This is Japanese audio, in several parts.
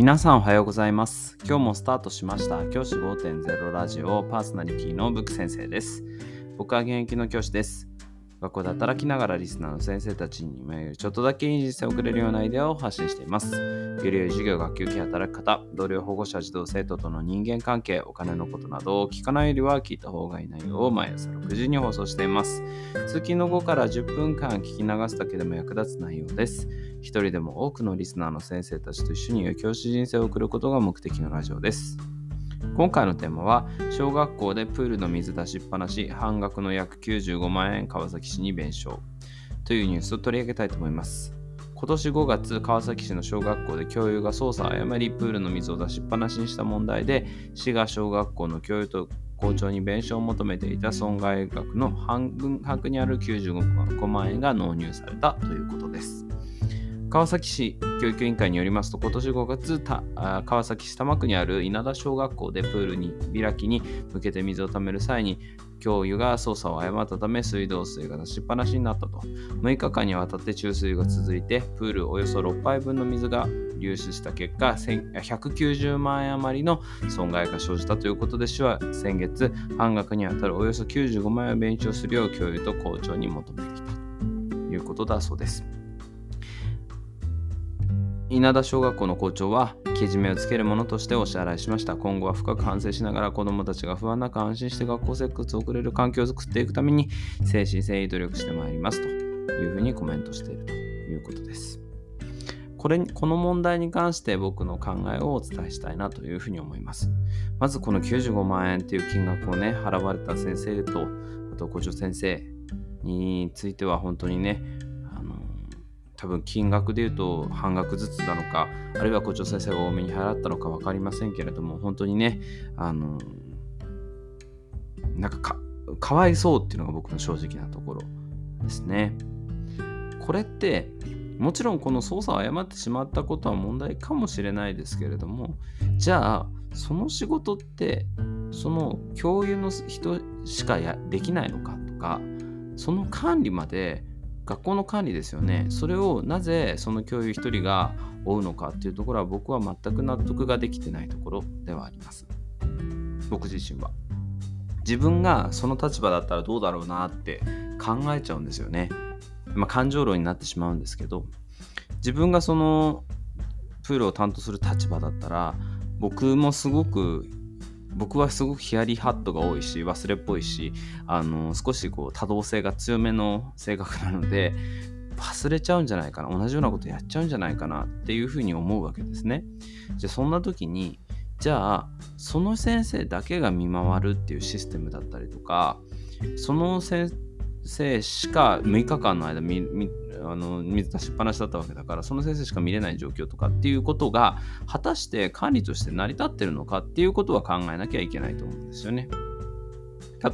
皆さんおはようございます。今日もスタートしました教師 5.0 ラジオパーソナリティのブック先生です。僕は現役の教師です。学校で働きながらリスナーの先生たちにもちょっとだけいい人生を送れるようなアイデアを発信しています。より良い授業、学級期、働き方、同僚、保護者、児童、生徒との人間関係、お金のことなどを聞かないよりは聞いた方がいい内容を毎朝6時に放送しています。通勤の後から10分間聞き流すだけでも役立つ内容です。一人でも多くのリスナーの先生たちと一緒に教師人生を送ることが目的のラジオです。今回のテーマは、小学校でプールの水出しっぱなし、半額の約95万円川崎市に弁償というニュースを取り上げたいと思います。今年5月、川崎市の小学校で教諭が操作を誤りプールの水を出しっぱなしにした問題で、市が小学校の教諭と校長に弁償を求めていた損害額の半額にある95万円が納入されたということです。川崎市教育委員会によりますと、今年5月、川崎市多摩区にある稲田小学校でプールに開きに向けて水をためる際に、教諭が操作を誤ったため水道水が出しっぱなしになったと。6日間にわたって注水が続いて、プールおよそ6杯分の水が流出した結果、190万円余りの損害が生じたということで、市は先月、半額にあたるおよそ95万円を弁償するよう教諭と校長に求めてきたということだそうです。稲田小学校の校長は、けじめをつけるものとしてお支払いしました。今後は深く反省しながら、子どもたちが不安なく安心して学校生活を送れる環境を作っていくために誠心誠意努力してまいりますというふうにコメントしているということです。この問題に関して僕の考えをお伝えしたいなというふうに思います。まず、この95万円という金額を払われた先生と、あと校長先生については、本当に多分金額でいうと半額ずつなのか、あるいは校長先生が多めに払ったのか分かりませんけれども、本当にかわいそうっていうのが僕の正直なところですね。これって、もちろんこの操作を誤ってしまったことは問題かもしれないですけれども、じゃあその仕事ってその教諭の人しかできないのかとか、その管理まで学校の管理ですよね。それをなぜその教諭一人が負うのかっていうところは、僕は全く納得ができてないところではあります。僕自身は、自分がその立場だったらどうだろうなって考えちゃうんですよね。感情論になってしまうんですけど、自分がそのプールを担当する立場だったら、僕はすごくヒヤリハットが多いし、忘れっぽいし、少し多動性が強めの性格なので、忘れちゃうんじゃないかな、同じようなことやっちゃうんじゃないかなっていうふうに思うわけですね。じゃあそんな時に、じゃあその先生だけが見回るっていうシステムだったりとか、その先生しか6日間の間水出しっぱなしだったわけだから、その先生しか見れない状況とかっていうことが、果たして管理として成り立ってるのかっていうことは考えなきゃいけないと思うんですよね。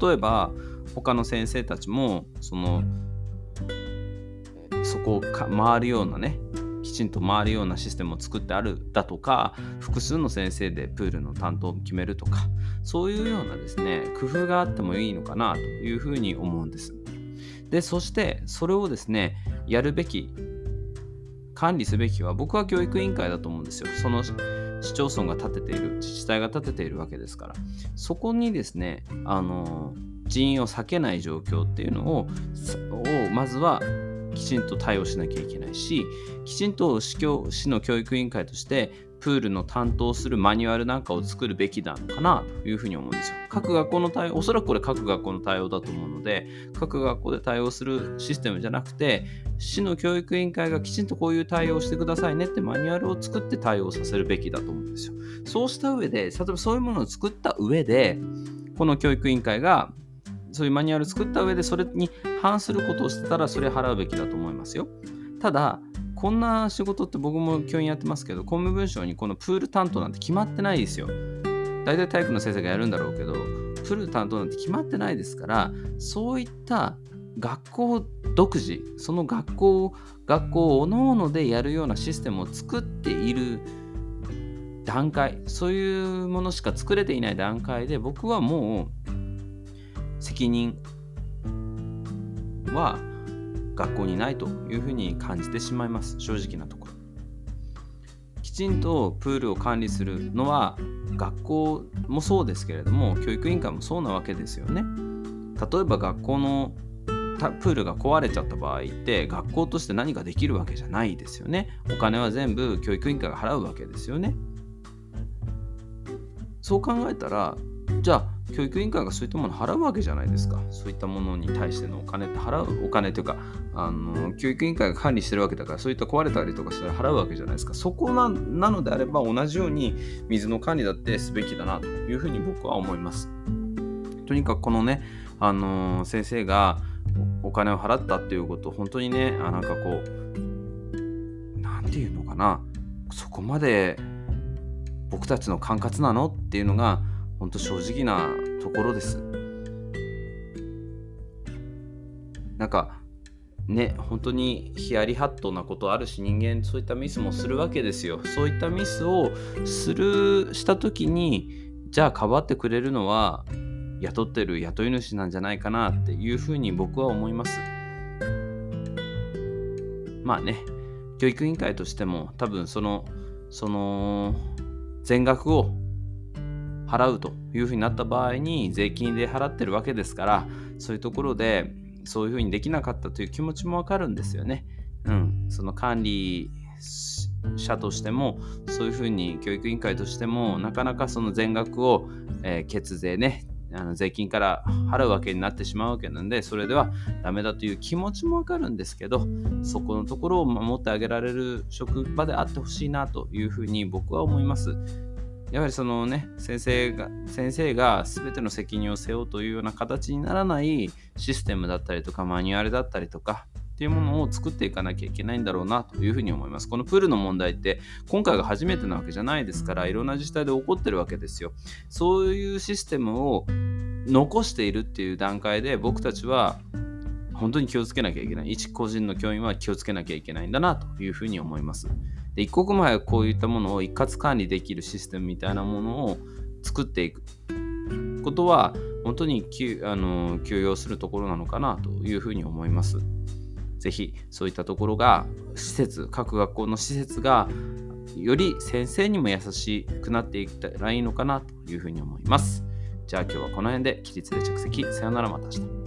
例えば他の先生たちもそこを回るようなきちんと回るようなシステムを作ってあるだとか、複数の先生でプールの担当を決めるとか、そういうような工夫があってもいいのかなというふうに思うんです。で、そしてそれをやるべき、管理すべきは、僕は教育委員会だと思うんですよ。その市町村が立てている、自治体が立てているわけですから、そこに人員を割けない状況っていうのをまずはきちんと対応しなきゃいけないし、きちんと市の教育委員会としてプールの担当するマニュアルなんかを作るべきなのかなというふうに思うんですよ。各学校の対応、おそらくこれ各学校の対応だと思うので、各学校で対応するシステムじゃなくて、市の教育委員会がきちんとこういう対応してくださいねってマニュアルを作って対応させるべきだと思うんですよ。そうした上で、例えばそういうものを作った上で、この教育委員会がそういうマニュアル作った上で、それに反することをしてたら、それ払うべきだと思いますよ。ただ、こんな仕事って、僕も教員やってますけど、公務文書にこのプール担当なんて決まってないですよ。大体体育の先生がやるんだろうけど、プール担当なんて決まってないですから、そういった学校独自、その学校おのおのでやるようなシステムを作っている段階、そういうものしか作れていない段階で、僕はもう責任は学校にないというふうに感じてしまいます。正直なところ、きちんとプールを管理するのは学校もそうですけれども、教育委員会もそうなわけですよね。例えば学校のプールが壊れちゃった場合って学校として何かできるわけじゃないですよね。お金は全部教育委員会が払うわけですよね。そう考えたら、じゃあ教育委員会がそういったものを払うわけじゃないですか。そういったものに対してのお金って払うお金というか、教育委員会が管理してるわけだから、そういった壊れたりとかしたら払うわけじゃないですか。そこ なのであれば、同じように水の管理だってすべきだなというふうに僕は思います。とにかくこのね、先生がお金を払ったっていうことを本当にね、なんかこう、なんていうのかな、そこまで僕たちの管轄なのっていうのが本当正直なところです。なんかね、本当にヒヤリハットなことあるし、人間そういったミスもするわけですよ。そういったミスをした時に、じゃあかばってくれるのは雇ってる雇い主なんじゃないかなっていうふうに僕は思います。まあね、教育委員会としても多分その全額を払うというふうになった場合に税金で払ってるわけですから、そういうところでそういうふうにできなかったという気持ちもわかるんですよね。その管理者としても、そういうふうに教育委員会としても、なかなかその全額を、血税ね、税金から払うわけになってしまうわけなんで、それではダメだという気持ちもわかるんですけど、そこのところを守ってあげられる職場であってほしいなというふうに僕は思います。やはりそのね、先生が全ての責任を背負うというような形にならないシステムだったりとか、マニュアルだったりとかっていうものを作っていかなきゃいけないんだろうなというふうに思います。このプールの問題って今回が初めてなわけじゃないですから、いろんな自治体で起こってるわけですよ。そういうシステムを残しているっていう段階で、僕たちは本当に気をつけなきゃいけない、一個人の教員は気をつけなきゃいけないんだなというふうに思います。で、一刻も早くこういったものを一括管理できるシステムみたいなものを作っていくことは本当に休養するところなのかなというふうに思います。ぜひそういったところが、各学校の施設がより先生にも優しくなっていったらいいのかなというふうに思います。じゃあ今日はこの辺で、起立で着席、さよなら、また明日。